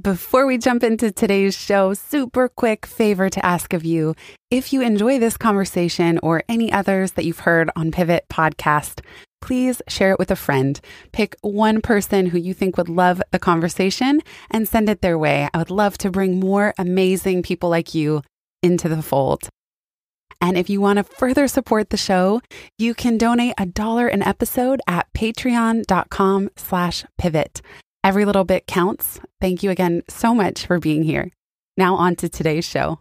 Before we jump into today's show, super quick favor to ask of you. If you enjoy this conversation or any others that you've heard on Pivot Podcast, please share it with a friend. Pick one person who you think would love the conversation and send it their way. I would love to bring more amazing people like you into the fold. And if you want to further support the show, you can donate $1 an episode at patreon.com/pivot. Every little bit counts. Thank you again so much for being here. Now on to today's show.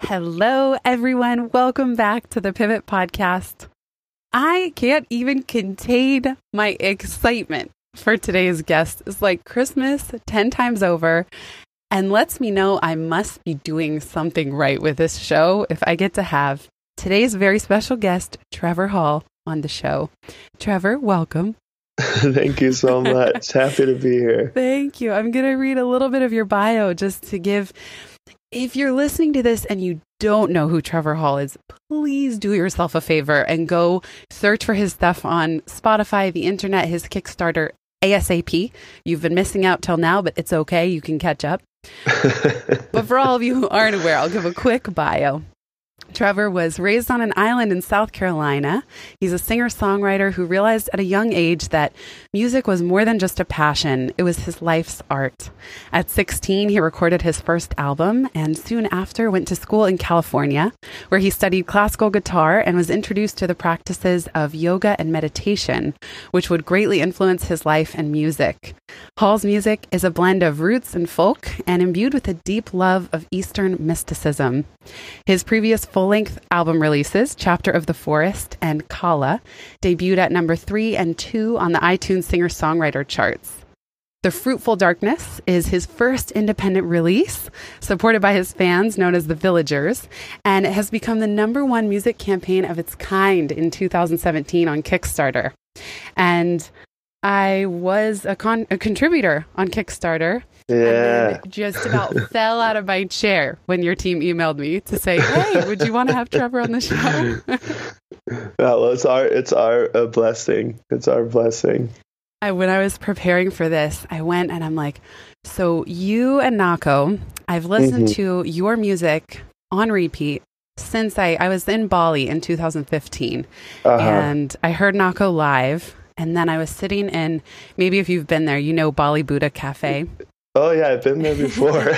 Hello, everyone. Welcome back to the Pivot Podcast. I can't even contain my excitement for today's guest. It's like Christmas 10 times over and lets me know I must be doing something right with this show if I get to have today's very special guest, Trevor Hall, on the show. Trevor, welcome. Thank you so much. Happy to be here. Thank you. I'm going to read a little bit of your bio just to give, if you're listening to this and you don't know who Trevor Hall is, please do yourself a favor and go search for his stuff on Spotify, the internet, his Kickstarter ASAP. You've been missing out till now, but it's okay. You can catch up. But for all of you who aren't aware, I'll give a quick bio. Trevor was raised on an island in South Carolina. He's a singer-songwriter who realized at a young age that music was more than just a passion. It was his life's art. At 16, he recorded his first album and soon after went to school in California, where he studied classical guitar and was introduced to the practices of yoga and meditation, which would greatly influence his life and music. Hall's music is a blend of roots and folk and imbued with a deep love of Eastern mysticism. His previous full-length album releases, Chapter of the Forest and Kala, debuted at number 3 and 2 on the iTunes singer-songwriter charts. The Fruitful Darkness is his first independent release, supported by his fans known as the Villagers, and it has become the #1 music campaign of its kind in 2017 on Kickstarter. And I was a contributor on Kickstarter. Yeah. And just about fell out of my chair when your team emailed me to say, "Hey, would you want to have Trevor on the show?" Well, it's our blessing. It's our blessing. When I was preparing for this, I went and I'm like, so you and Nahko, I've listened to your music on repeat since I was in Bali in 2015, and I heard Nahko live, and then I was sitting in, maybe if you've been there, you know, Bali Buddha Cafe. Oh, yeah, I've been there before.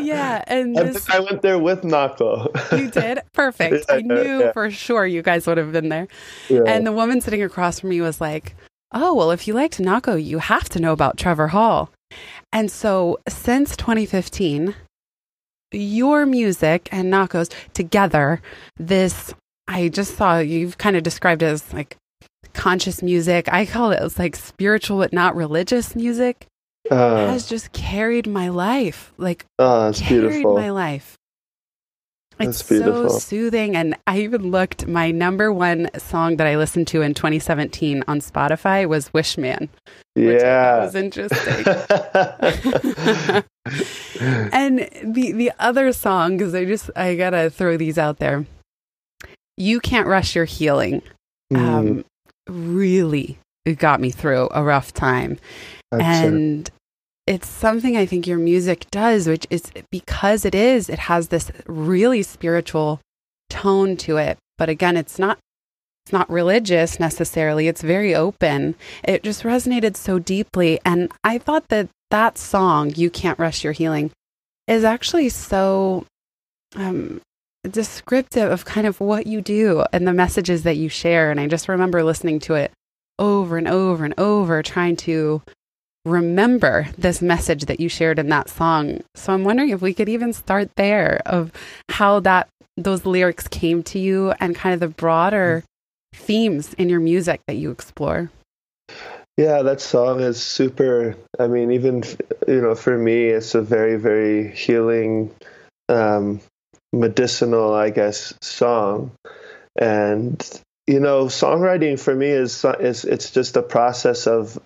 Yeah. And I went there with Nahko. You did? Perfect. Yeah, I knew for sure you guys would have been there. Yeah. And the woman sitting across from me was like, oh, well, if you liked Nahko, you have to know about Trevor Hall. And so since 2015, your music and Nahko's together, this, I just saw you've kind of described it as like conscious music. I call it, it's like spiritual but not religious music. Has just carried my life, It's beautiful. So soothing. And I even looked, my #1 song that I listened to in 2017 on Spotify was Wish Man, which I thought was interesting. And the other song, because I gotta throw these out there, You Can't Rush Your Healing, really it got me through a rough time. And it's something I think your music does, which is because it has this really spiritual tone to it. But again, it's not religious necessarily. It's very open. It just resonated so deeply. And I thought that song, You Can't Rush Your Healing, is actually so descriptive of kind of what you do and the messages that you share. And I just remember listening to it over and over and over, trying to remember this message that you shared in that song. So I'm wondering if we could even start there, of how those lyrics came to you and kind of the broader themes in your music that you explore. Yeah, that song is super. I mean, even, you know, for me, it's a very, very healing, medicinal, I guess, song. And, you know, songwriting for me is it's just a process of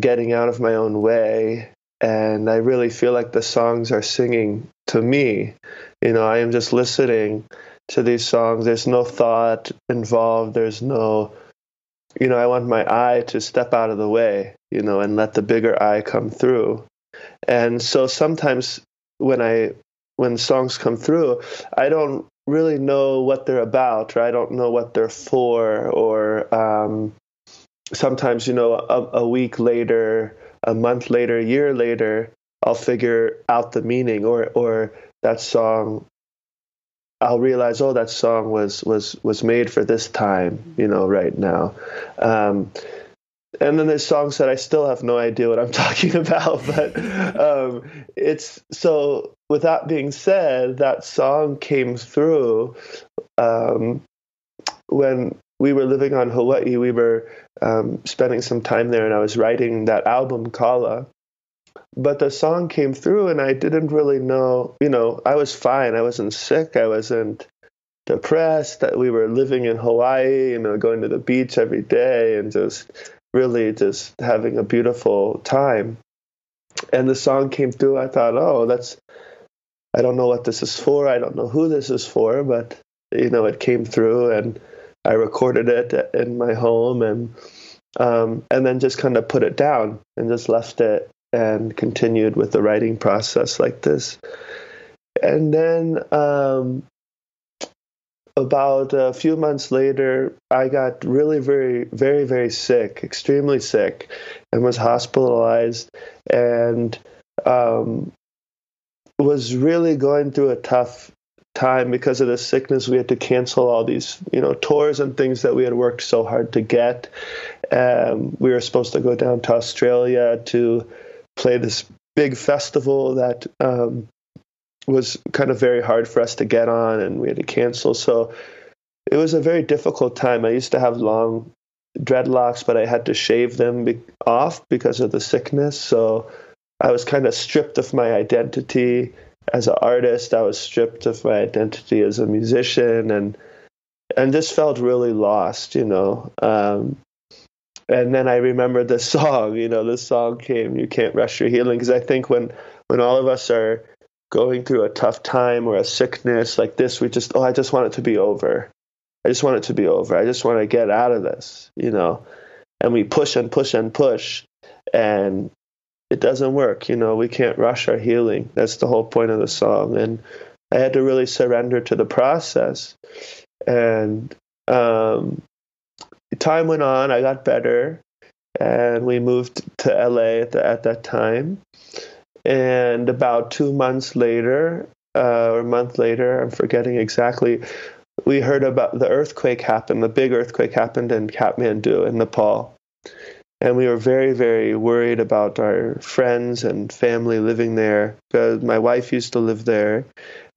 getting out of my own way. And I really feel like the songs are singing to me. You know, I am just listening to these songs. There's no thought involved. There's no, you know, I want my eye to step out of the way, you know, and let the bigger eye come through. And so sometimes when songs come through, I don't really know what they're about, or I don't know what they're for, or sometimes, you know, a week later, a month later, a year later, I'll figure out the meaning, or that song, I'll realize, oh, that song was made for this time, you know, right now. And then there's songs that I still have no idea what I'm talking about, but it's, so with that being said, that song came through when we were living on Hawaii. We were spending some time there, and I was writing that album, Kala. But the song came through, and I didn't really know, you know, I was fine. I wasn't sick. I wasn't depressed. That we were living in Hawaii, you know, going to the beach every day and just really just having a beautiful time. And the song came through. I thought, oh, I don't know what this is for. I don't know who this is for, but, you know, it came through, and I recorded it in my home, and then just kind of put it down and just left it, and continued with the writing process like this. And then about a few months later, I got really very, very, very sick, extremely sick, and was hospitalized, and was really going through a tough time because of the sickness. We had to cancel all these, you know, tours and things that we had worked so hard to get. We were supposed to go down to Australia to play this big festival that was kind of very hard for us to get on, and we had to cancel. So it was a very difficult time. I used to have long dreadlocks, but I had to shave them off because of the sickness. So I was kind of stripped of my identity as an artist. I was stripped of my identity as a musician, and just felt really lost, you know. And then I remembered this song, you know, this song came, You Can't Rush Your Healing. Because I think when all of us are going through a tough time or a sickness like this, we just, oh, I just want it to be over. I just want it to be over. I just want to get out of this, you know. And we push and push and push, and it doesn't work. You know, we can't rush our healing. That's the whole point of the song. And I had to really surrender to the process. And, time went on, I got better, and we moved to LA at that time. And about 2 months later, or a month later, I'm forgetting exactly, we heard about the earthquake happened. The big earthquake happened in Kathmandu in Nepal. And we were very, very worried about our friends and family living there, because my wife used to live there,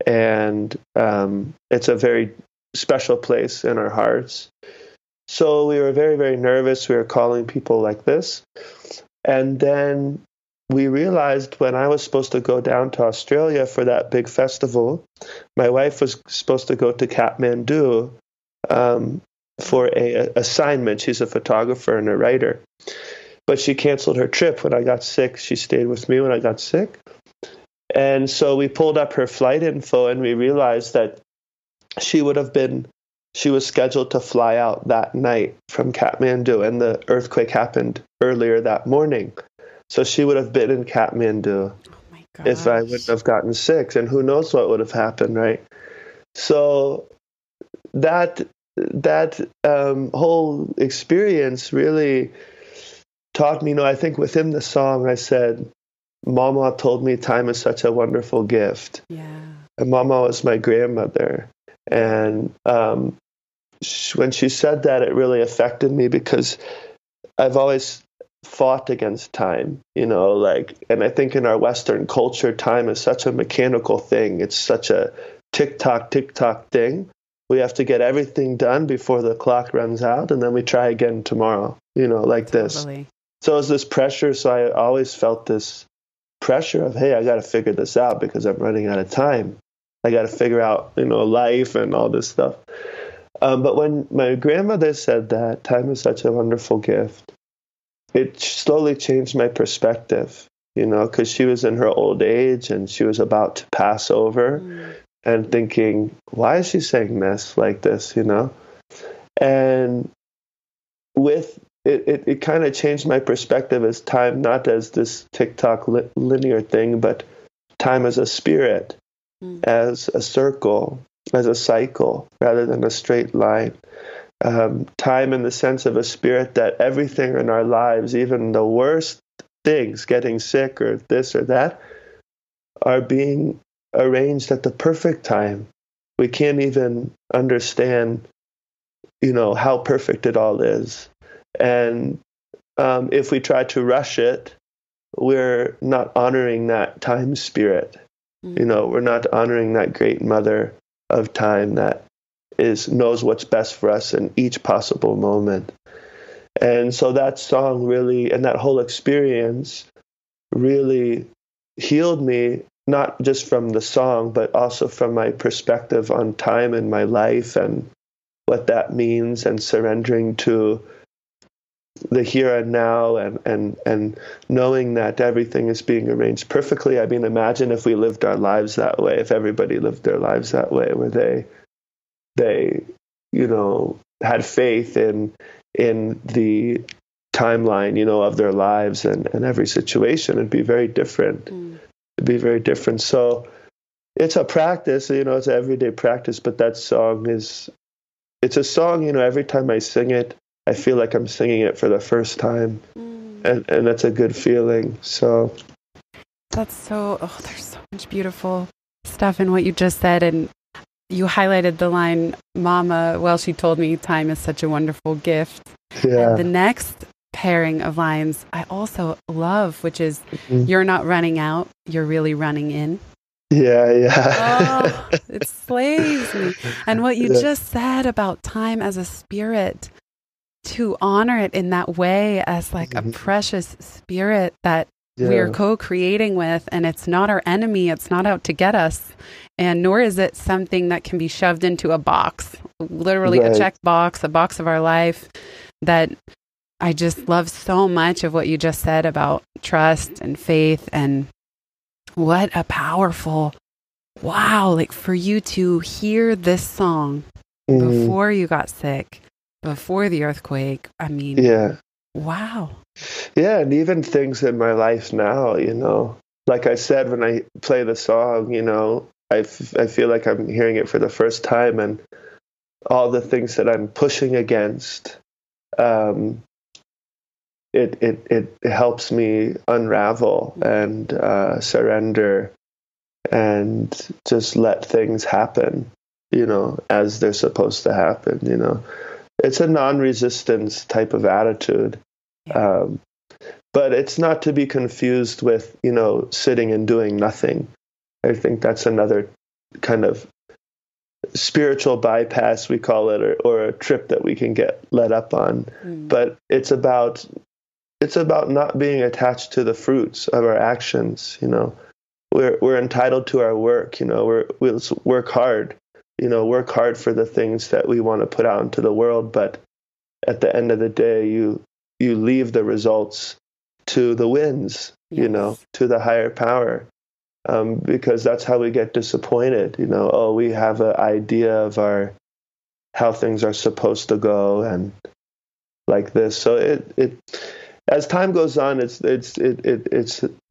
and it's a very special place in our hearts. So we were very, very nervous. We were calling people like this. And then we realized when I was supposed to go down to Australia for that big festival, my wife was supposed to go to Kathmandu for an assignment. She's a photographer and a writer. But she canceled her trip when I got sick. She stayed with me when I got sick. And so we pulled up her flight info, and we realized that she was scheduled to fly out that night from Kathmandu, and the earthquake happened earlier that morning. So she would have been in Kathmandu if I wouldn't have gotten sick, and who knows what would have happened, right? So that whole experience really taught me, you know, I think within the song I said, Mama told me time is such a wonderful gift. Yeah. And Mama was my grandmother. And when she said that, it really affected me, because I've always fought against time, you know, like, and I think in our Western culture, time is such a mechanical thing. It's such a tick-tock thing, we have to get everything done before the clock runs out, and then we try again tomorrow, you know, like totally. This. So it was this pressure. So I always felt this pressure of, hey, I got to figure this out because I'm running out of time. I got to figure out, you know, life and all this stuff. But when my grandmother said that time is such a wonderful gift, it slowly changed my perspective, you know, because she was in her old age and she was about to pass over and thinking, why is she saying this like this, you know? And with it kind of changed my perspective as time, not as this TikTok linear thing, but time as a spirit, as a circle, as a cycle, rather than a straight line. Time in the sense of a spirit that everything in our lives, even the worst things, getting sick or this or that, are being arranged at the perfect time. We can't even understand, you know, how perfect it all is. And if we try to rush it, we're not honoring that time spirit. You know, we're not honoring that great mother of time that knows what's best for us in each possible moment. And so that song really, and that whole experience really healed me, not just from the song, but also from my perspective on time in my life and what that means, and surrendering to the here and now, and knowing that everything is being arranged perfectly. I mean, imagine if we lived our lives that way, if everybody lived their lives that way, where they, you know, had faith in the timeline, you know, of their lives and every situation. It'd be very different. It'd be very different. So it's a practice, you know, it's an everyday practice, but that song it's a song, you know, every time I sing it, I feel like I'm singing it for the first time. And that's a good feeling. So that's there's so much beautiful stuff in what you just said. And you highlighted the line, Mama, well, she told me time is such a wonderful gift. Yeah. And the next pairing of lines I also love, which is you're not running out, you're really running in. Yeah, yeah. Oh, it slays me. And what you just said about time as a spirit, to honor it in that way as like a precious spirit that we're co-creating with, and it's not our enemy, it's not out to get us, and nor is it something that can be shoved into a box, literally a check box, a box of our life. That I just love so much of what you just said about trust and faith, and what a powerful, like for you to hear this song before you got sick, before the earthquake. I mean, wow. Yeah, and even things in my life now, you know, like I said, when I play the song, you know, I feel like I'm hearing it for the first time, and all the things that I'm pushing against, it helps me unravel and surrender and just let things happen, you know, as they're supposed to happen, you know. It's a non-resistance type of attitude. But it's not to be confused with, you know, sitting and doing nothing. I think that's another kind of spiritual bypass, we call it, or a trip that we can get let up on. But it's about not being attached to the fruits of our actions. You know, we're entitled to our work. You know, we'll work hard. You know, work hard for the things that we want to put out into the world. But at the end of the day, you leave the results to the winds, you know, to the higher power, because that's how we get disappointed. You know, we have an idea of how things are supposed to go and like this. So it as time goes on, it's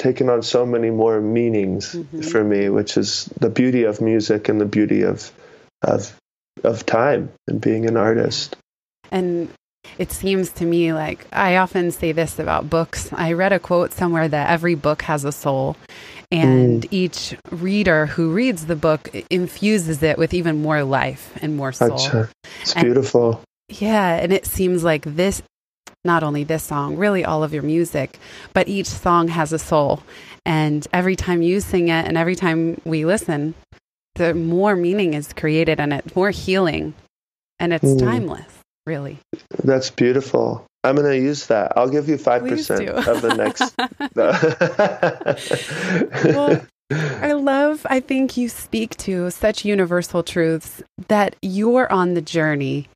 taken on so many more meanings for me, which is the beauty of music and the beauty of time and being an artist. And it seems to me like I often say this about books. I read a quote somewhere that every book has a soul, and each reader who reads the book infuses it with even more life and more soul. It's beautiful. Yeah. And it seems like this, not only this song, really all of your music, but each song has a soul. And every time you sing it and every time we listen, the more meaning is created in it, more healing, and it's timeless, really. That's beautiful. I'm going to use that. I'll give you 5% of the next. Well, I think you speak to such universal truths that you're on the journey.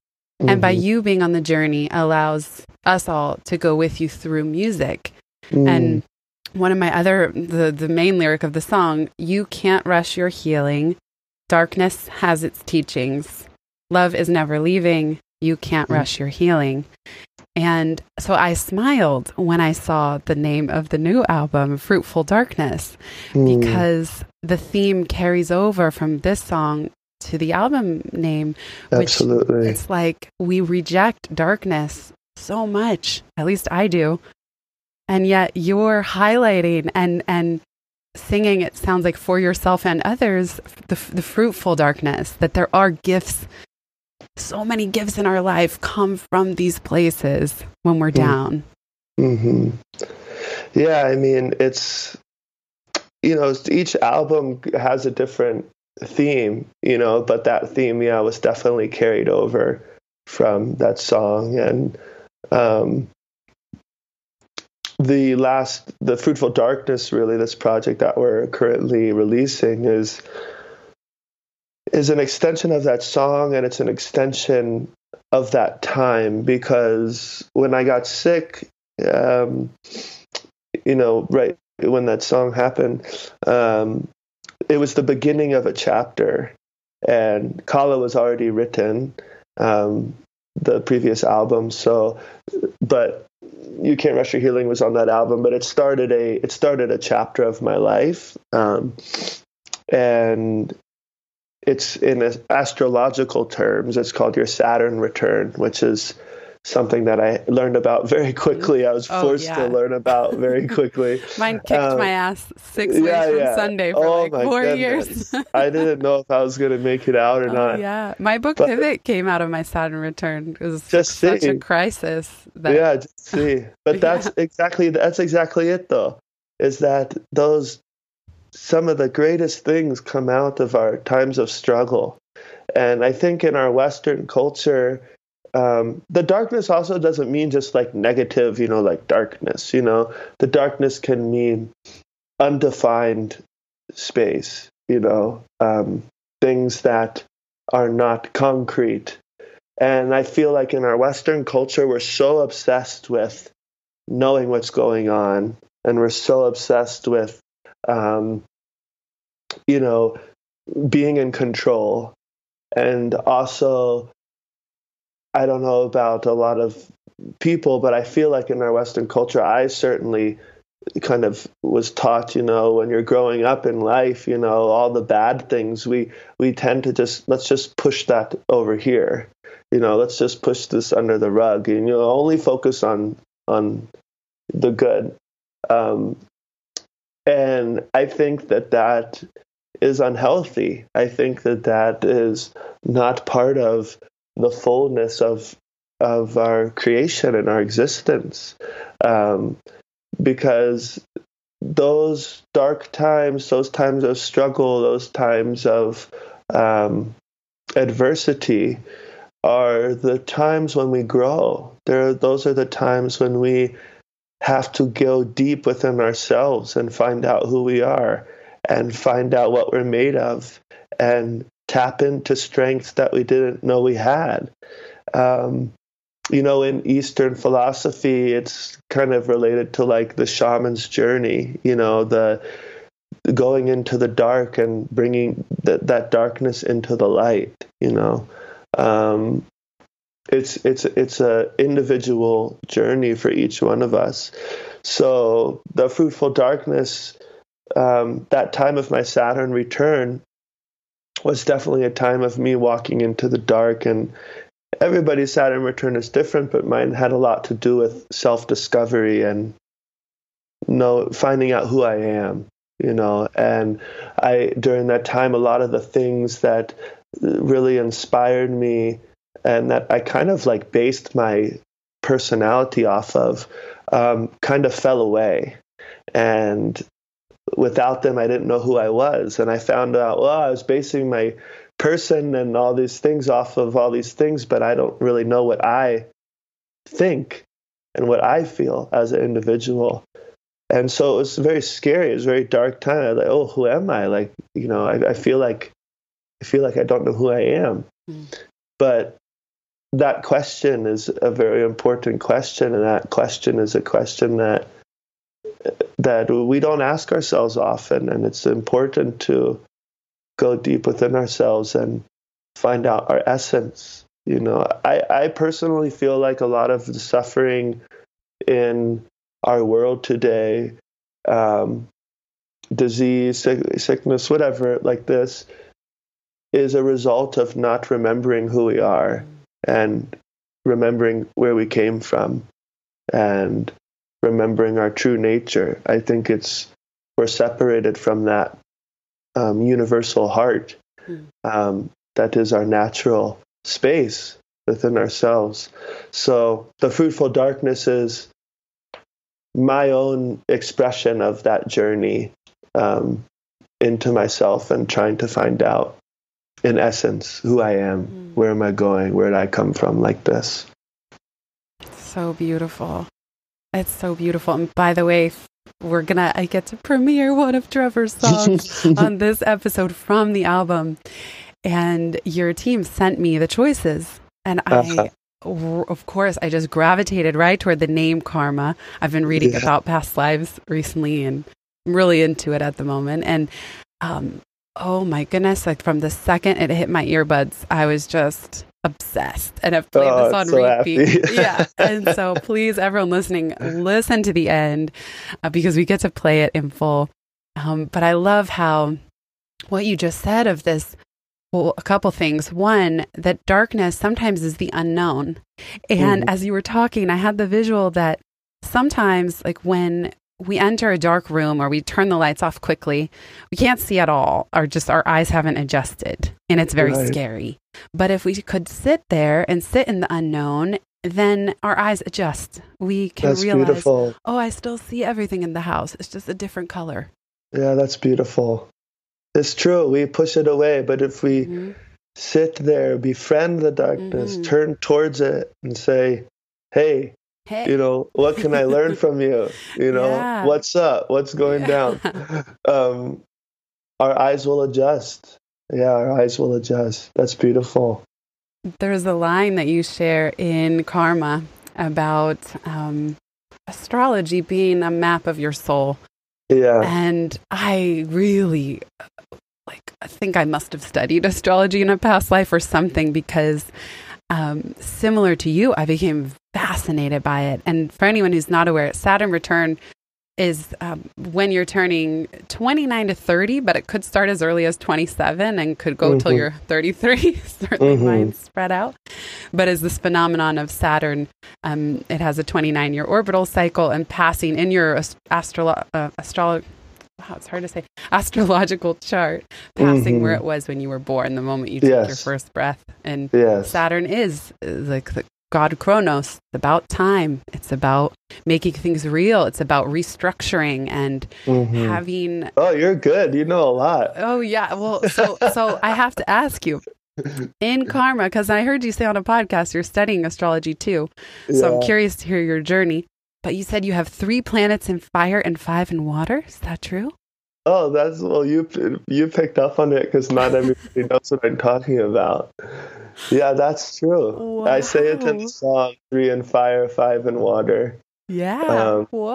Mm-hmm. And by you being on the journey allows us all to go with you through music. Mm. And one of my other, the main lyric of the song, you can't rush your healing. Darkness has its teachings. Love is never leaving. You can't rush your healing. And so I smiled when I saw the name of the new album, Fruitful Darkness, because the theme carries over from this song to the album name. Absolutely. Which it's like we reject darkness so much, at least I do. And yet you're highlighting and singing, it sounds like for yourself and others, the fruitful darkness, that there are gifts. So many gifts in our life come from these places when we're down. Mm-hmm. Yeah, I mean, it's, you know, each album has a different theme, you know, but that theme, yeah, was definitely carried over from that song. And the Fruitful Darkness, really, this project that we're currently releasing is an extension of that song, and it's an extension of that time, because when I got sick, you know, right when that song happened, it was the beginning of a chapter, and Kala was already written, the previous album. So, but You Can't Rush Your Healing was on that album, but it started a chapter of my life. And it's in astrological terms, it's called your Saturn return, which is something that I learned about very quickly. I was forced to learn about very quickly. Mine kicked my ass 6 weeks from Sunday for 4 years. I didn't know if I was going to make it out or not. Yeah, my book Pivot came out of my Saturn return. It was just such a crisis. But that's exactly it though. Is that some of the greatest things come out of our times of struggle. And I think in our Western culture, the darkness also doesn't mean just like negative, you know, like darkness, you know, the darkness can mean undefined space, you know, things that are not concrete. And I feel like in our Western culture, we're so obsessed with knowing what's going on, and we're so obsessed with you know, being in control. And also, I don't know about a lot of people, but I feel like in our Western culture, I certainly kind of was taught, you know, when you're growing up in life, you know, all the bad things, we tend to just, let's just push that over here. You know, let's just push this under the rug, and, you know, only focus on the good. And I think that is unhealthy. I think that is not part of the fullness of our creation and our existence. Because those dark times, those times of struggle, those times of adversity are the times when we grow. Those are the times when we have to go deep within ourselves and find out who we are and find out what we're made of and tap into strengths that we didn't know we had. You know, in Eastern philosophy, it's kind of related to like the shaman's journey, you know, the going into the dark and bringing that darkness into the light, you know. It's a individual journey for each one of us. So the Fruitful Darkness, that time of my Saturn return was definitely a time of me walking into the dark, and everybody's Saturn return is different, but mine had a lot to do with self-discovery and finding out who I am, you know. And during that time, a lot of the things that really inspired me and that I kind of like based my personality off of, kind of fell away. And without them, I didn't know who I was. And I found out, well, I was basing my person and all these things off of all these things, but I don't really know what I think and what I feel as an individual. And so it was very scary. It was a very dark time. I was like, oh, who am I? Like, you know, I feel like I don't know who I am. Mm. But that question is a very important question. And that question is a question that we don't ask ourselves often. And it's important to go deep within ourselves and find out our essence. You know, I personally feel like a lot of the suffering in our world today, disease, sickness, whatever like this, is a result of not remembering who we are and remembering where we came from and remembering our true nature. I think we're separated from that universal heart that is our natural space within ourselves. So the fruitful darkness is my own expression of that journey into myself and trying to find out, in essence, who I am, where am I going, where did I come from like this. So beautiful. It's so beautiful. And by the way, I get to premiere one of Trevor's songs on this episode from the album. And your team sent me the choices. And of course, I just gravitated right toward the name Karma. I've been reading about past lives recently, and I'm really into it at the moment. And oh my goodness, like from the second it hit my earbuds, I was just obsessed, and I've played this on repeat. Yeah, and so please, everyone listening, listen to the end because we get to play it in full. But I love how what you just said of this. Well, a couple things. One, that darkness sometimes is the unknown. And as you were talking, I had the visual that sometimes, like when we enter a dark room or we turn the lights off quickly, we can't see at all, or just our eyes haven't adjusted. And it's very scary. But if we could sit there and sit in the unknown, then our eyes adjust. We can realize, oh, I still see everything in the house. It's just a different color. Yeah, that's beautiful. It's true. We push it away. But if we sit there, befriend the darkness, turn towards it and say, hey, you know, what can I learn from you? You know, what's up? What's going down? Our eyes will adjust. Yeah, our eyes will adjust. That's beautiful. There's a line that you share in Karma about astrology being a map of your soul. Yeah. And I really, I think I must have studied astrology in a past life or something, because similar to you, I became fascinated by it. And for anyone who's not aware, Saturn return is when you're turning 29 to 30, but it could start as early as 27 and could go till you're 33. Certainly mine's spread out. But as this phenomenon of Saturn, it has a 29-year orbital cycle and passing in your astrological chart, passing where it was when you were born, the moment you took your first breath. And Saturn is like the god Kronos. It's about time. It's about making things real. It's about restructuring and having... Oh, you're good. You know a lot. Oh, yeah. Well, so I have to ask you, in Karma, because I heard you say on a podcast you're studying astrology too. So I'm curious to hear your journey. But you said you have 3 planets in fire and 5 in water. Is that true? Oh, that's... Well, you picked up on it because not everybody knows what I'm talking about. Yeah, that's true. Wow. I say it in the song, 3 in fire, 5 in water. Yeah. Wow.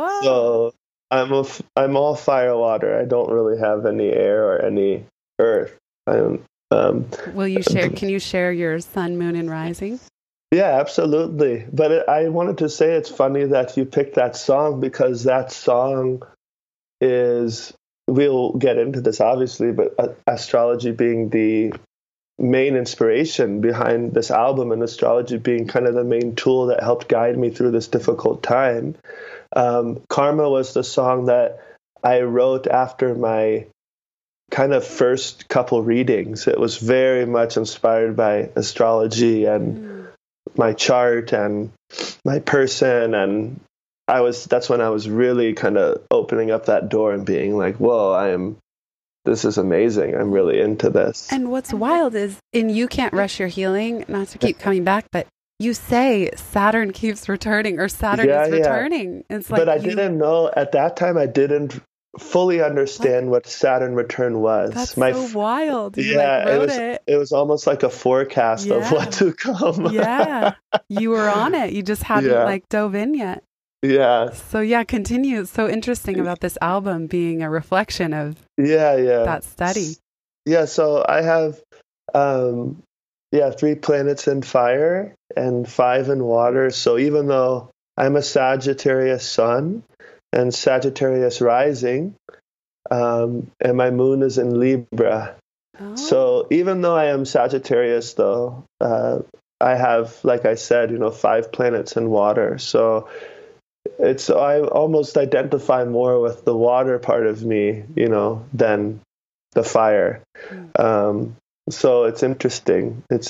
So I'm all fire water. I don't really have any air or any earth. Can you share your sun, moon, and rising? Yeah, absolutely. But I wanted to say it's funny that you picked that song, because that song is, we'll get into this obviously, but astrology being the main inspiration behind this album and astrology being kind of the main tool that helped guide me through this difficult time. Karma was the song that I wrote after my kind of first couple readings. It was very much inspired by astrology and my chart and my person and that's when I was really kind of opening up that door and being like, whoa, this is amazing. I'm really into this. And what's wild is in You Can't Rush Your Healing, not to keep coming back, but you say Saturn keeps returning, or Saturn is returning. Yeah. It's like, but I didn't know at that time. I didn't fully understand what Saturn return was. That's so wild. You it was almost like a forecast of what to come. Yeah, you were on it. You just hadn't dove in yet. Yeah. So continue. So interesting about this album being a reflection of that study. Yeah. So I have 3 planets in fire and 5 in water. So even though I'm a Sagittarius sun and Sagittarius rising, and my moon is in Libra. Oh. So even though I am Sagittarius, though, I have, like I said, 5 planets in water. So I almost identify more with the water part of me, than the fire. Mm. So it's interesting. But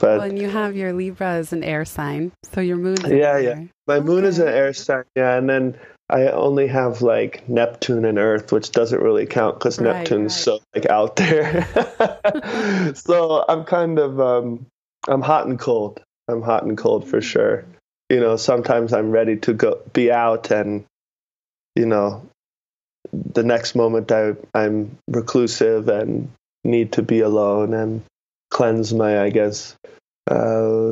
well, and you have your Libra as an air sign, so your moon is My moon is an air sign, and then I only have Neptune and Earth, which doesn't really count because Neptune's so out there. So I'm kind of I'm hot and cold. I'm hot and cold for sure. Sometimes I'm ready to go be out, and the next moment I'm reclusive and need to be alone and cleanse my,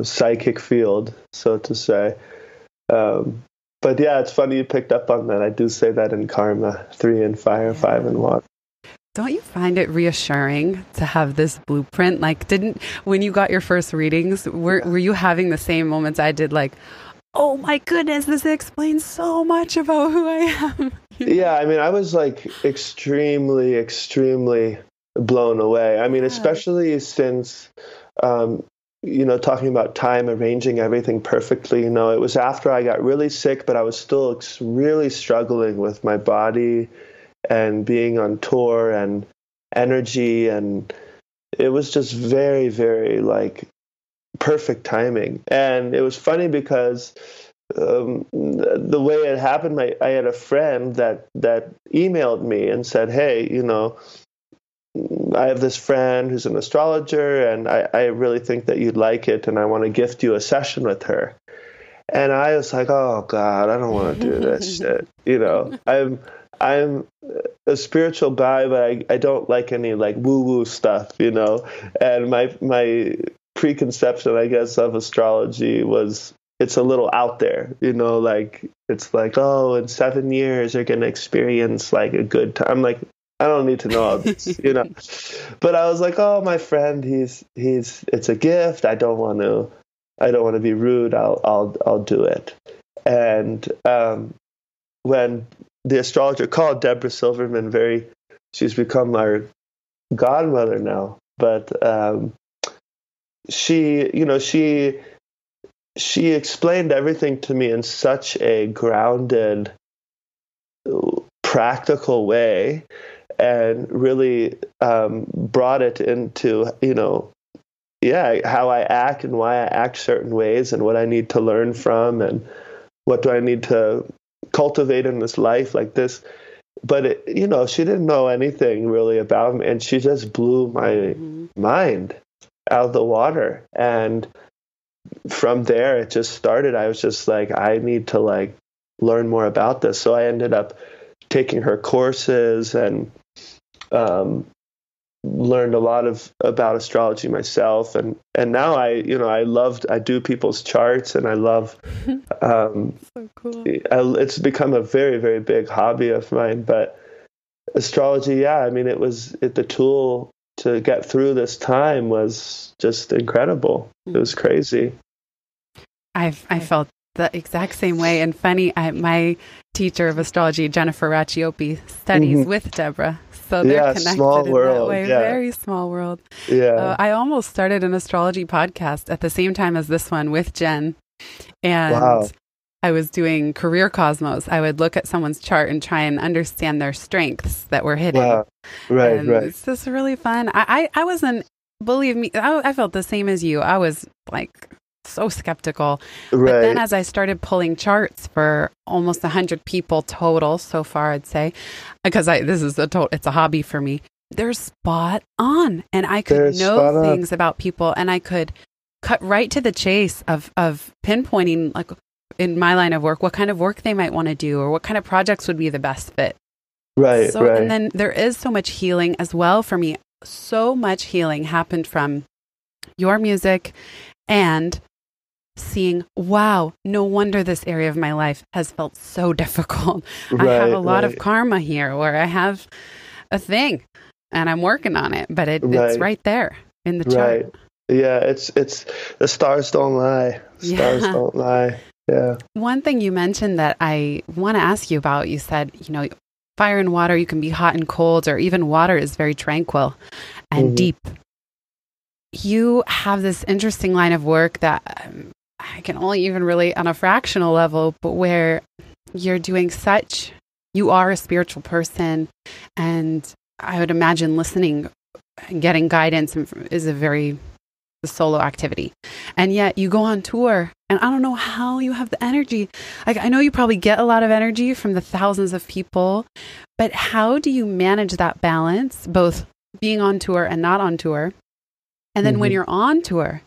psychic field, so to say. But it's funny you picked up on that. I do say that in Karma, 3 in fire, 5 in water. Don't you find it reassuring to have this blueprint? When you got your first readings, were you having the same moments I did? Oh my goodness, this explains so much about who I am. I was extremely, extremely blown away. Especially since, talking about time, arranging everything perfectly, it was after I got really sick, but I was still really struggling with my body and being on tour and energy. And it was just very, very perfect timing. And it was funny because the way it happened, I had a friend that emailed me and said, hey, I have this friend who's an astrologer, and I really think that you'd like it, and I want to gift you a session with her. And I was like, oh God, I don't want to do this shit. I'm a spiritual guy, but I don't like any woo-woo stuff, and my preconception, of astrology was it's a little out there, in 7 years you're going to experience a good time. I'm like, I don't need to know all this, But I was like, oh, my friend, it's a gift. I don't want to be rude. I'll do it. And when the astrologer called, Deborah Silverman, she's become our godmother now. But she explained everything to me in such a grounded, practical way, and really brought it into, how I act and why I act certain ways and what I need to learn from and what do I need to cultivate in this life like this. But, she didn't know anything really about me, and she just blew my mind out of the water. And from there, it just started. I was just I need to learn more about this. So I ended up taking her courses and learned a lot about astrology myself. And now I do people's charts, and I love, so cool. It's become a very, very big hobby of mine, but astrology. It was the tool to get through this time was just incredible. It was crazy. I felt the exact same way. And funny, my teacher of astrology, Jennifer Racioppi, studies with Deborah. So they're connected in that way. Yeah. Very small world. Yeah. I almost started an astrology podcast at the same time as this one with Jen. And I was doing Career Cosmos. I would look at someone's chart and try and understand their strengths that were hidden. Wow. Right, and it's just really fun. I wasn't, believe me, I felt the same as you. I was so skeptical. Right. But then as I started pulling charts for almost 100 people total so far, I'd say, because it's a hobby for me. They're spot on. And I could know things about people, and I could cut right to the chase of pinpointing, like in my line of work, what kind of work they might want to do or what kind of projects would be the best fit. Right, so, right. And then there is so much healing as well for me. So much healing happened from your music and seeing, wow, no wonder this area of my life has felt so difficult. Right, I have a lot of karma here where I have a thing and I'm working on it, but it's right there in the chart. Right. Yeah, it's the stars don't lie. Don't lie. Yeah. One thing you mentioned that I want to ask you about, you said, fire and water, you can be hot and cold, or even water is very tranquil and deep. You have this interesting line of work that I can only even relate on a fractional level, but where you are a spiritual person, and I would imagine listening and getting guidance is a solo activity. And yet you go on tour, and I don't know how you have the energy. Like, I know you probably get a lot of energy from the thousands of people, but how do you manage that balance, both being on tour and not on tour? And then when you're on tour,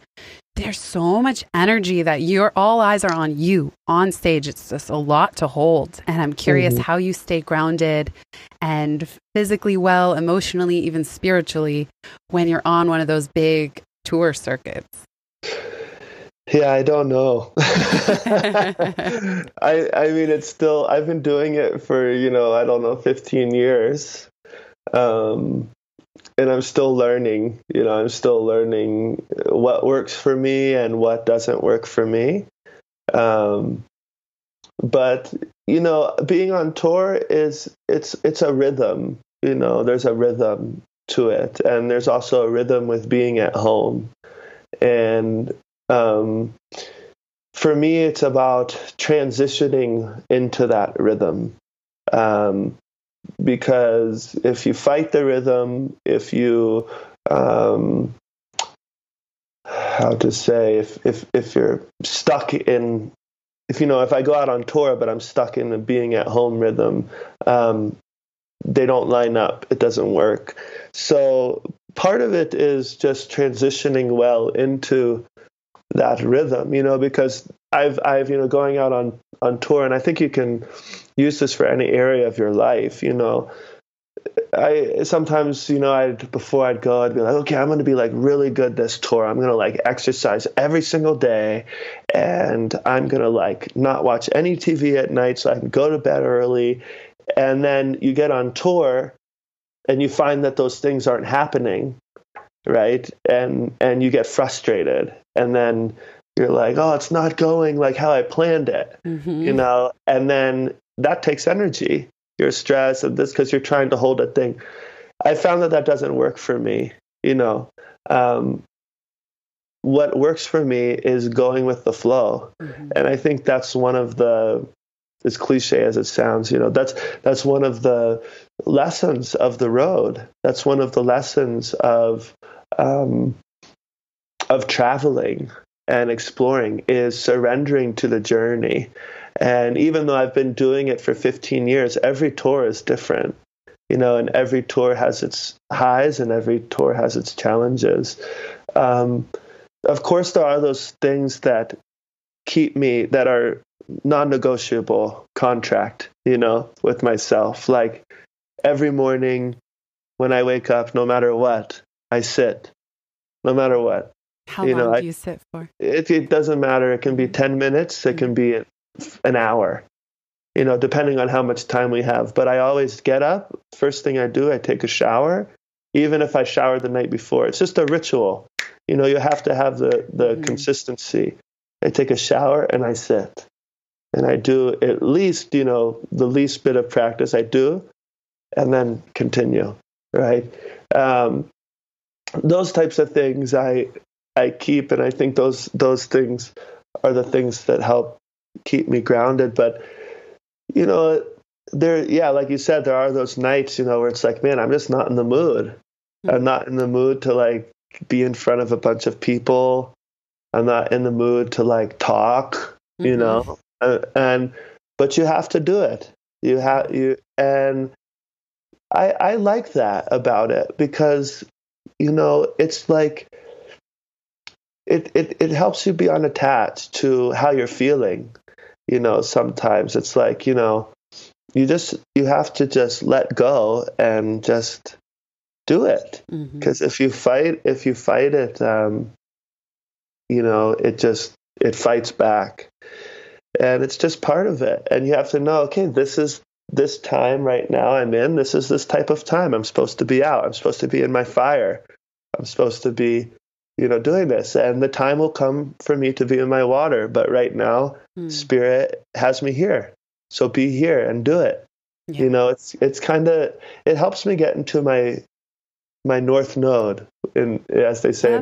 there's so much energy that all eyes are on you on stage. It's just a lot to hold. And I'm curious how you stay grounded and physically well, emotionally, even spiritually, when you're on one of those big tour circuits. Yeah, I don't know. I mean, it's still, I've been doing it for, 15 years. And I'm still learning, what works for me and what doesn't work for me. But, being on tour it's a rhythm, there's a rhythm to it. And there's also a rhythm with being at home. And for me, it's about transitioning into that rhythm. Because if you fight the rhythm, if you're stuck in, if I go out on tour, but I'm stuck in the being at home rhythm, they don't line up. It doesn't work. So part of it is just transitioning well into that rhythm, because I've going out on tour, and I think you can use this for any area of your life. I sometimes, I'd go, I'd be like, okay, I'm going to be like really good this tour. I'm going to like exercise every single day, and I'm going to like not watch any TV at night so I can go to bed early. And then you get on tour and you find that those things aren't happening. Right. And you get frustrated, and then you're like, oh, it's not going like how I planned it, and then that takes energy. You're stressed and this, because you're trying to hold a thing. I found that doesn't work for me. What works for me is going with the flow. And I think that's one of the, as cliche as it sounds, that's one of the lessons of the road. That's one of the lessons of traveling and exploring, is surrendering to the journey. And even though I've been doing it for 15 years, every tour is different, and every tour has its highs and every tour has its challenges. Of course, there are those things that keep me, that are non-negotiable contract, with myself. Like every morning when I wake up, no matter what, I sit, no matter what. How long do you sit for? It doesn't matter. It can be 10 minutes. It can be an hour, depending on how much time we have. But I always get up. First thing I do, I take a shower, even if I showered the night before. It's just a ritual. You have to have the consistency. I take a shower and I sit. And I do at least, the least bit of practice I do, and then continue, right? Those types of things I keep, and I think those things are the things that help keep me grounded. But, like you said, there are those nights, where it's like, man, I'm just not in the mood. I'm not in the mood to, like, be in front of a bunch of people. I'm not in the mood to like talk, mm-hmm. you know, and but you have to do it. And I like that about it because, you know, it's like it helps you be unattached to how you're feeling. You know, sometimes it's like, you know, you have to just let go and just do it. Because mm-hmm. if you fight it, you know, it fights back, and it's just part of it. And you have to know, okay, this is this time right now I'm in, this is this type of time I'm supposed to be out. I'm supposed to be in my fire. I'm supposed to be, you know, doing this, and the time will come for me to be in my water. But right now, Spirit has me here. So be here and do it. Yeah. You know, it's kind of, it helps me get into my North Node, in, as they say,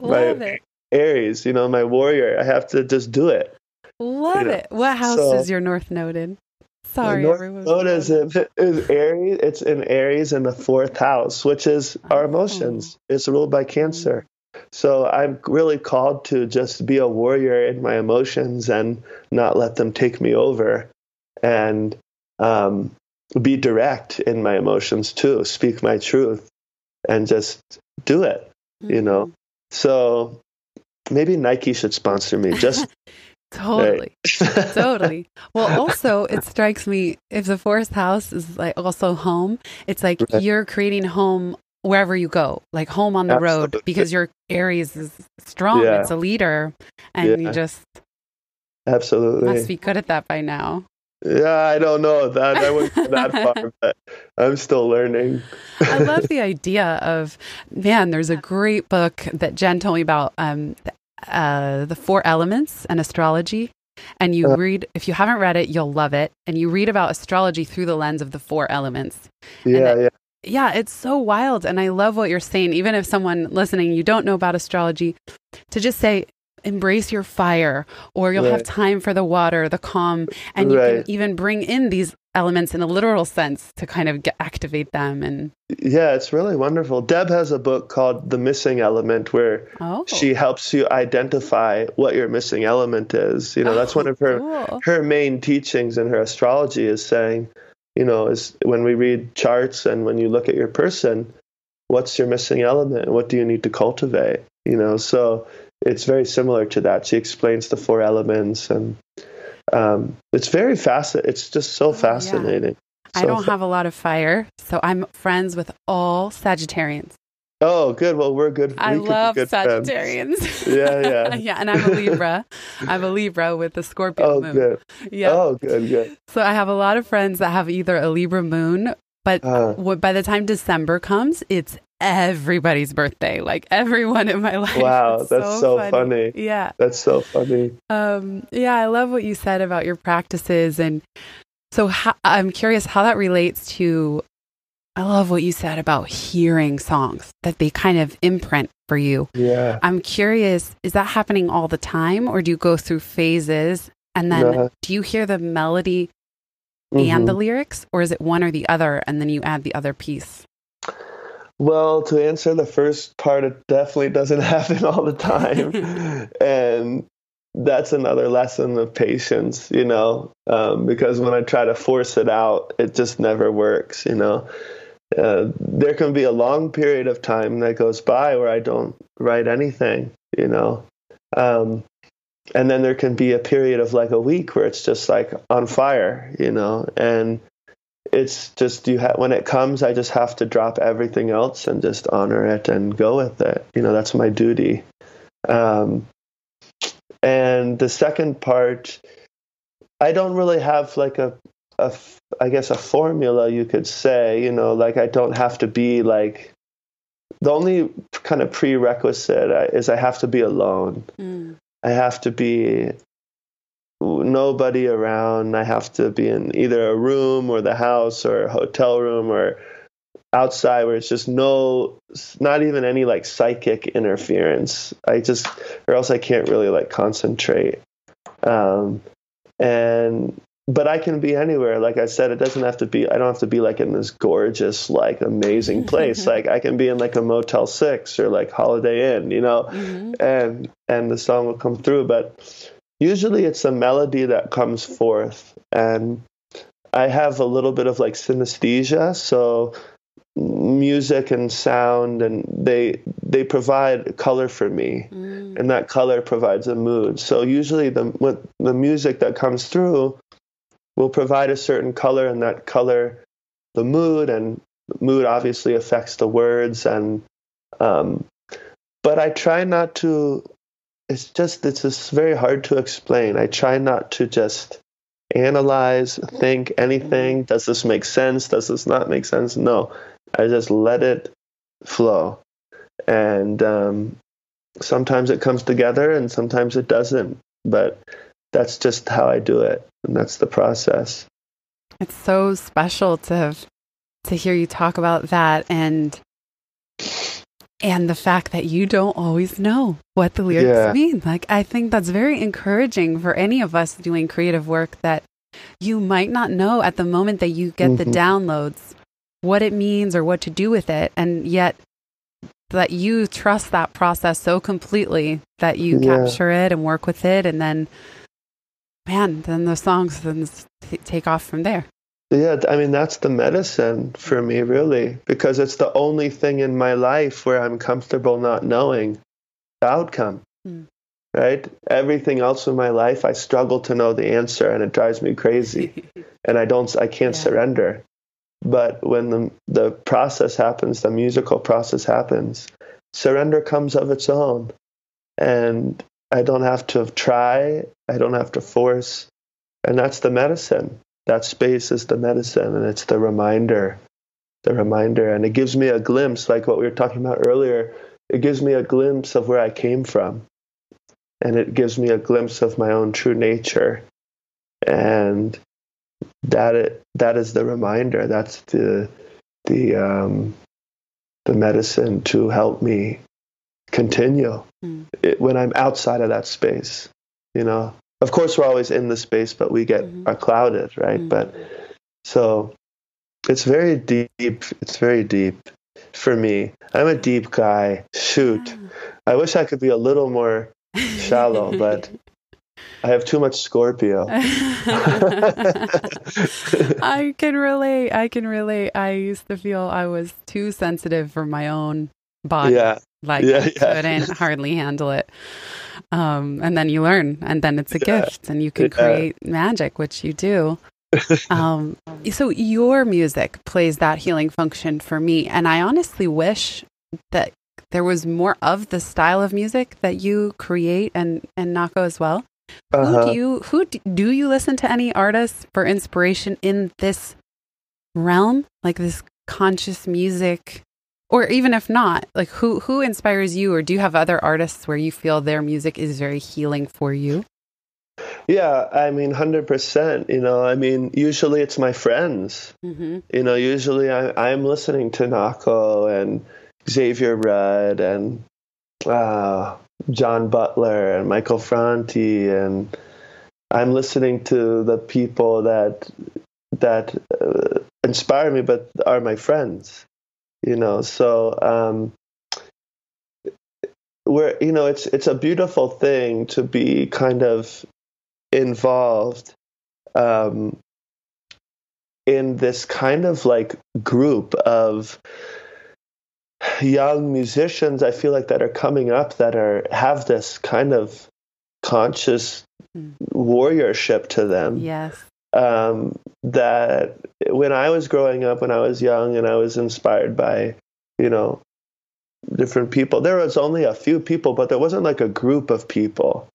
my Aries, you know, my warrior. I have to just do it. Love it. What house is your North Node in? Sorry, North everyone. Node is Aries. It's in Aries in the fourth house, which is our emotions. It's ruled by Cancer. So I'm really called to just be a warrior in my emotions and not let them take me over, and be direct in my emotions too, speak my truth and just do it, mm-hmm. you know? So maybe Nike should sponsor me. Just totally, right. Totally. Well, also it strikes me if the fourth house is like also home, it's like right. You're creating home wherever you go, like home on the road, because your Aries is strong. Yeah. It's a leader, and you just absolutely must be good at that by now. Yeah, I don't know that I wouldn't go that far, but I'm still learning. I love the idea of, man, there's a great book that Jen told me about, The Four Elements in Astrology. And you read, if you haven't read it, you'll love it. And you read about astrology through the lens of the four elements. Yeah, it's so wild. And I love what you're saying. Even if someone listening, you don't know about astrology, to just say, embrace your fire, or you'll right. have time for the water, the calm. And you right. can even bring in these elements in a literal sense to kind of activate them. And yeah, it's really wonderful. Deb has a book called The Missing Element, where she helps you identify what your missing element is. You know, that's one of her her main teachings in her astrology, is saying, you know, is when we read charts and when you look at your person, what's your missing element? What do you need to cultivate? You know, so it's very similar to that. She explains the four elements, and it's very fascinating. It's just so fascinating. Yeah. So I don't have a lot of fire, so I'm friends with all Sagittarians. Oh, good. Well, we're good. I love good Sagittarians. Friends. Yeah. Yeah. And I'm a Libra. I'm a Libra with the Scorpio moon. Good. Yeah. Oh, good. Good. So I have a lot of friends that have either a Libra moon, but by the time December comes, it's everybody's birthday, like everyone in my life. Wow, that's so funny. Yeah, that's so funny. Yeah, I love what you said about your practices, and so I'm curious how that relates to. I love what you said about hearing songs, that they kind of imprint for you. Yeah, I'm curious, is that happening all the time, or do you go through phases, and then do you hear the melody mm-hmm. and the lyrics, or is it one or the other, and then you add the other piece? Well, to answer the first part, it definitely doesn't happen all the time. And that's another lesson of patience, you know, because when I try to force it out, it just never works, you know. There can be a long period of time that goes by where I don't write anything, you know. And then there can be a period of like a week where it's just like on fire, you know, and it's just when it comes, I just have to drop everything else and just honor it and go with it. You know, that's my duty. And the second part, I don't really have like a formula, you could say. You know, like I don't have to be like, the only kind of prerequisite is I have to be alone. Mm. I have to be nobody around. I have to be in either a room or the house or a hotel room or outside where it's just not even any like psychic interference. Or else I can't really like concentrate. And But I can be anywhere. Like I said, it doesn't have to be, I don't have to be like in this gorgeous, like amazing place. Like I can be in like a Motel 6 or like Holiday Inn, you know, mm-hmm. and the song will come through. But usually it's a melody that comes forth. And I have a little bit of like synesthesia. So music and sound, and they provide color for me, and that color provides a mood. So usually the music that comes through will provide a certain color, and that color, the mood, and mood obviously affects the words. And but I try not to, it's just very hard to explain. I try not to just analyze, think anything. Does this make sense? Does this not make sense? No. I just let it flow. And sometimes it comes together and sometimes it doesn't. But that's just how I do it. And that's the process. It's so special to hear you talk about that, and the fact that you don't always know what the lyrics mean. Like, I think that's very encouraging for any of us doing creative work, that you might not know at the moment that you get the downloads what it means or what to do with it. And yet that you trust that process so completely that you capture it and work with it. And then, man, then the songs then take off from there. Yeah, I mean, that's the medicine for me, really, because it's the only thing in my life where I'm comfortable not knowing the outcome, right? Everything else in my life, I struggle to know the answer, and it drives me crazy, and I can't surrender. But when the process happens, the musical process happens, surrender comes of its own, and I don't have to try, I don't have to force, and that's the medicine. That space is the medicine, and it's the reminder. And it gives me a glimpse, like what we were talking about earlier, it gives me a glimpse of where I came from, and it gives me a glimpse of my own true nature. And that is the reminder. That's the medicine to help me continue when I'm outside of that space, you know. Of course, we're always in the space, but we are clouded, right? But so it's very deep. It's very deep for me. I'm a deep guy. Shoot. I wish I could be a little more shallow, but I have too much Scorpio. I can relate. I used to feel I was too sensitive for my own body. Yeah. I couldn't hardly handle it. And then you learn, and then it's a gift, and you can create magic, which you do. So your music plays that healing function for me. And I honestly wish that there was more of the style of music that you create, and Nahko as well. Uh-huh. Do you listen to any artists for inspiration in this realm, like this conscious music? Or even if not, like who inspires you, or do you have other artists where you feel their music is very healing for you? Yeah, I mean, 100%, you know, I mean, usually it's my friends, you know, usually I'm listening to Nahko and Xavier Rudd and John Butler and Michael Franti, and I'm listening to the people that inspire me, but are my friends. You know, so we're, you know, it's a beautiful thing to be kind of involved in this kind of like group of young musicians. I feel like that are coming up that have this kind of conscious warriorship to them. Yes. That when I was growing up, when I was young, and I was inspired by, you know, different people, there was only a few people, but there wasn't like a group of people,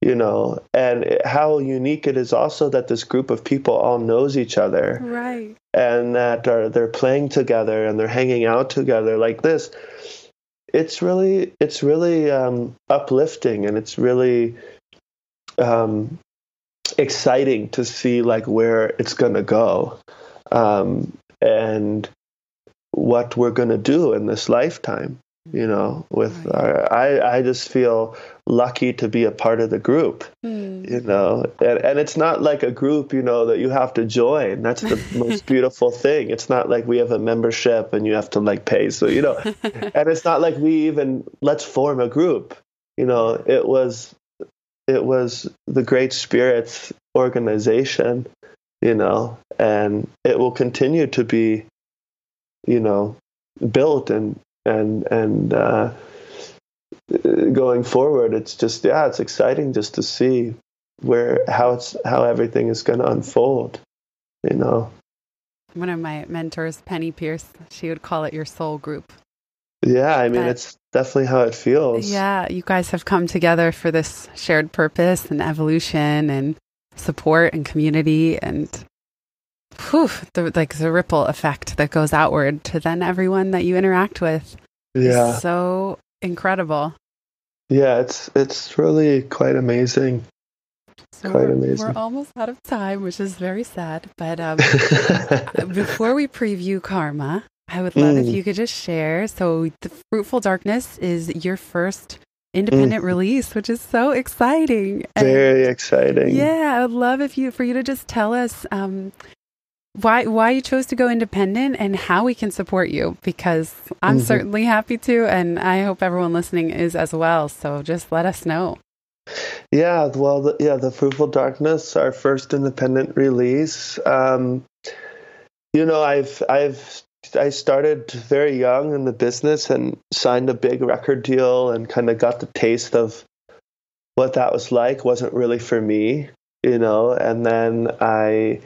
you know. And how unique it is also that this group of people all knows each other, right? And that they're playing together and they're hanging out together like this. It's really uplifting, and it's really exciting to see like where it's gonna go, and what we're gonna do in this lifetime, you know, with our, I just feel lucky to be a part of the group, you know, and it's not like a group, you know, that you have to join. That's the most beautiful thing. It's not like we have a membership and you have to like pay. So, you know, and it's not like we even, let's form a group, you know, it was the Great Spirit's organization, you know, and it will continue to be, you know, built and going forward. It's just, yeah, it's exciting just to see how everything is going to unfold, you know. One of my mentors, Penny Pierce, she would call it your soul group. Yeah, I mean, it's definitely how it feels. Yeah, you guys have come together for this shared purpose and evolution and support and community, and the ripple effect that goes outward to then everyone that you interact with. Yeah, is so incredible. Yeah, it's really quite amazing. So we're almost out of time, which is very sad. But before we preview Karma, I would love if you could just share. So The Fruitful Darkness is your first independent release, which is so exciting. Very exciting. Yeah, I would love for you to just tell us why you chose to go independent and how we can support you, because I'm certainly happy to, and I hope everyone listening is as well. So just let us know. Yeah, well, The Fruitful Darkness, our first independent release. You know, I started very young in the business and signed a big record deal and kind of got the taste of what that was like. Wasn't really for me, you know, and then I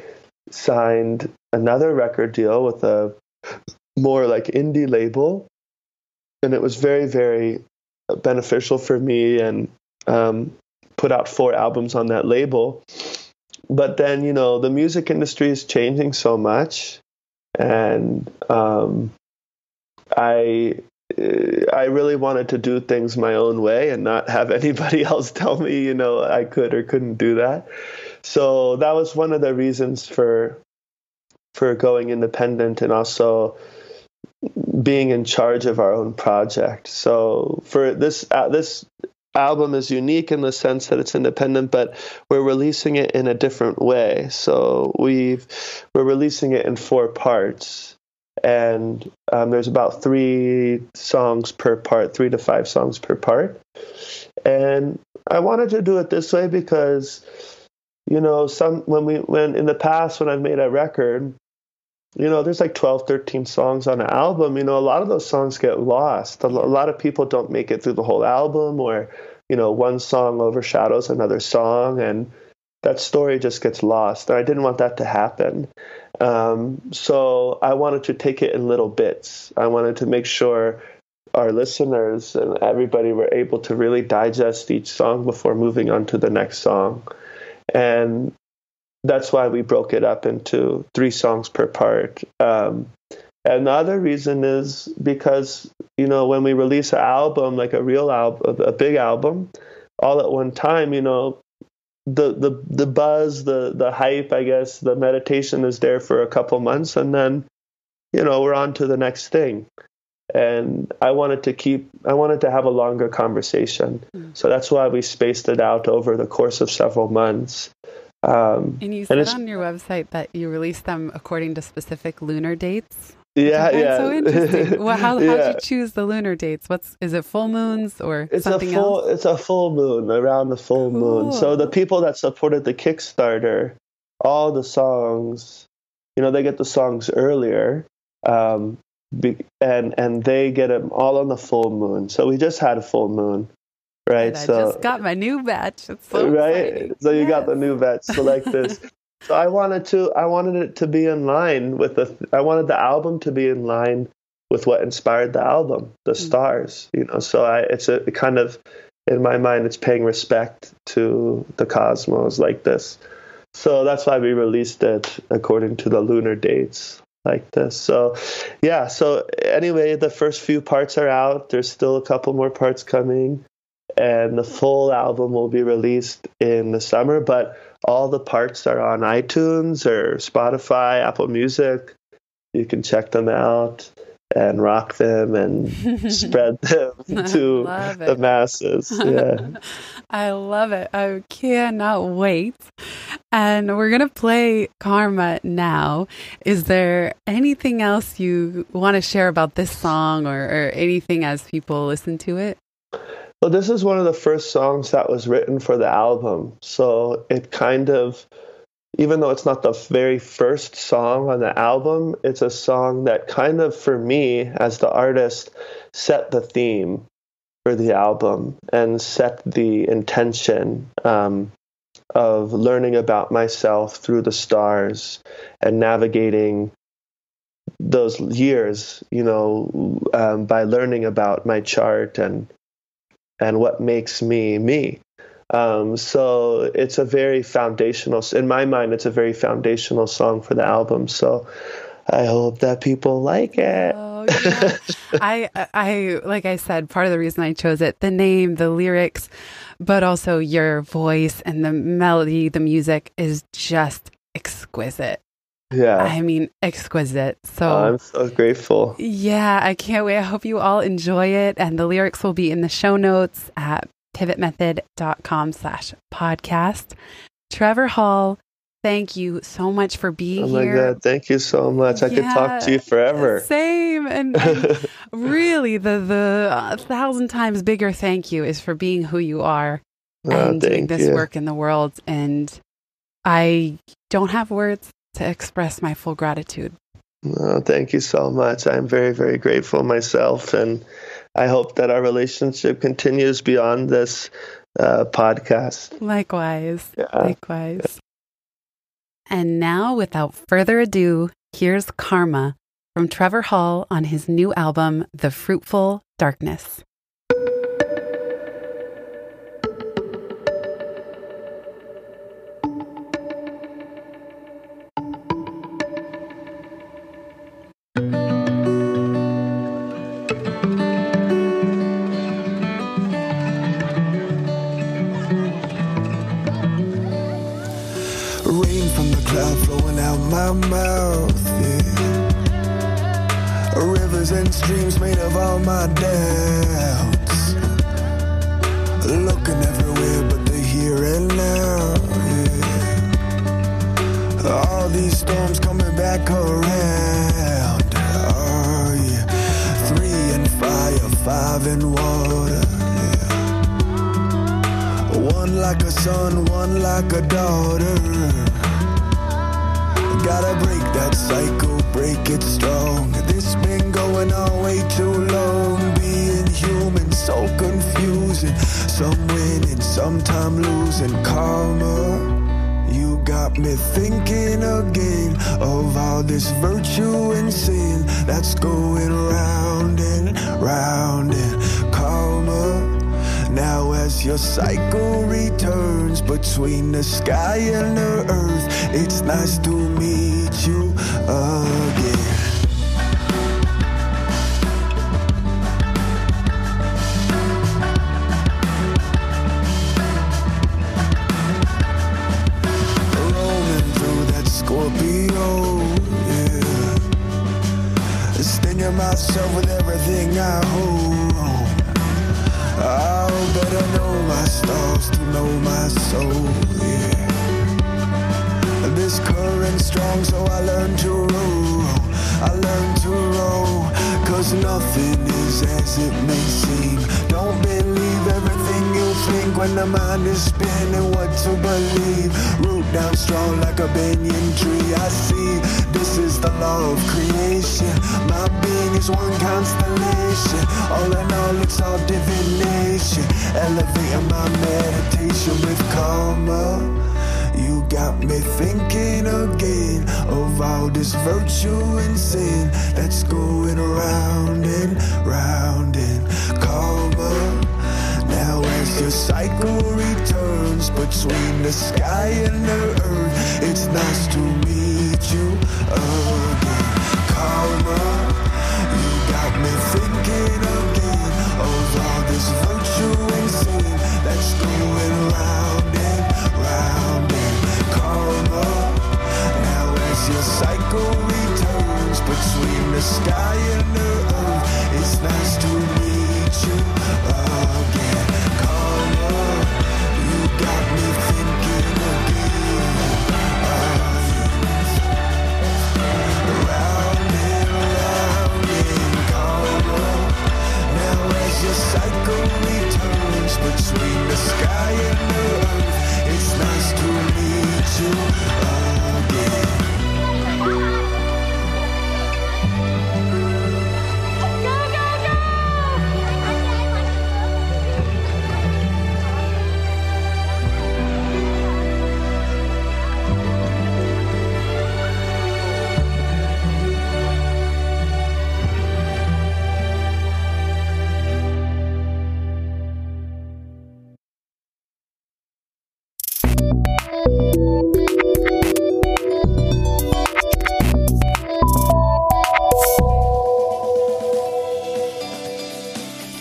signed another record deal with a more like indie label, and it was very, very beneficial for me, and put out 4 albums on that label. But then, you know, the music industry is changing so much. And I really wanted to do things my own way and not have anybody else tell me, you know, I could or couldn't do that. So that was one of the reasons for going independent, and also being in charge of our own project. So for this album is unique in the sense that it's independent, but we're releasing it in a different way. So we're releasing it in 4 parts, and there's about 3 songs per part, 3 to 5 songs per part. And I wanted to do it this way because, you know, when in the past when I've made a record, you know, there's like 12, 13 songs on an album. You know, a lot of those songs get lost. A lot of people don't make it through the whole album, or, you know, one song overshadows another song, and that story just gets lost. And I didn't want that to happen. So I wanted to take it in little bits. I wanted to make sure our listeners and everybody were able to really digest each song before moving on to the next song. And that's why we broke it up into 3 songs per part. And the other reason is because, you know, when we release an album, like a real album, a big album, all at one time, you know, the buzz, the hype, I guess, the meditation is there for a couple months, and then, you know, we're on to the next thing. And I wanted to have a longer conversation. So that's why we spaced it out over the course of several months. And you said on your website that you release them according to specific lunar dates. Yeah, yeah. So interesting. Well, how did you choose the lunar dates? Is it full moons or something else? It's a full moon, around the full moon. So the people that supported the Kickstarter, all the songs, you know, they get the songs earlier, and they get them all on the full moon. So we just had a full moon. Right. So, I just got my new batch. It's so exciting. So you got the new batch. So like this. So I wanted it to be in line with I wanted the album to be in line with what inspired the album, the stars, you know. So it's kind of, in my mind, it's paying respect to the cosmos like this. So that's why we released it according to the lunar dates. Like this. So, yeah. So anyway, the first few parts are out. There's still a couple more parts coming. And the full album will be released in the summer, but all the parts are on iTunes or Spotify, Apple Music. You can check them out. and rock them and spread them to the masses. Yeah. I love it. I cannot wait. And we're going to play Karma now. Is there anything else you want to share about this song, or anything as people listen to it? Well, this is one of the first songs that was written for the album. So it kind of, even though it's not the very first song on the album, it's a song that kind of, for me, as the artist, set the theme for the album and set the intention of learning about myself through the stars and navigating those years, by learning about my chart and what makes me, me. So it's a very foundational, in my mind, it's a very foundational song for the album. So I hope that people like it. Oh, yeah. I, like I said, part of the reason I chose it, the name, the lyrics, but also your voice and the melody, the music is just exquisite. Yeah. I mean, exquisite. So I'm so grateful. Yeah. I can't wait. I hope you all enjoy it. And the lyrics will be in the show notes at pivotmethod.com/podcast. Trevor Hall, thank you so much for being here. Oh my God, thank you so much. I could talk to you forever. Same. And really, the 1,000 times bigger thank you is for being who you are and doing this work in the world. And I don't have words to express my full gratitude. Oh, thank you so much. I'm very, very grateful myself. And I hope that our relationship continues beyond this podcast. Likewise. Yeah. Likewise. Yeah. And now, without further ado, here's Karma from Trevor Hall on his new album, The Fruitful Darkness. My mouth, yeah. Rivers and streams made of all my doubts. Looking everywhere but the here and now, yeah. All these storms coming back around, oh yeah. 3 in fire, 5 in water, yeah. 1 like a son, 1 like a daughter. Gotta break that cycle, break it strong. This been going on way too long. Being human, so confusing. Some winning, sometime losing. Karma, you got me thinking again of all this virtue and sin that's going round and round. And karma, now as your cycle returns between the sky and the earth, it's nice to meet you again. Rolling through that Scorpio, yeah. Stinging myself with everything I hold. I'll better know my stars to know my soul, yeah. This current strong, so I learn to roll, I learn to roll. Cause nothing is as it may seem. Don't believe everything you think when the mind is spinning. What to believe, root down strong like a banyan tree. I see this is the law of creation. My being is one constellation. All in all, it's all divination. Elevating my meditation with karma. You got me thinking again of all this virtue and sin that's going round and round and karma. Now as your cycle returns between the sky and the earth, it's nice to meet you again. Karma, you got me thinking again of all this virtue and sin that's going round and round. Now as your cycle returns between the sky and the earth. It's nice to meet you again. Karma, you got me thinking again of you. Round and karma. Now as your cycle returns between the sky and the earth, it's nice to meet you again.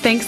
Thanks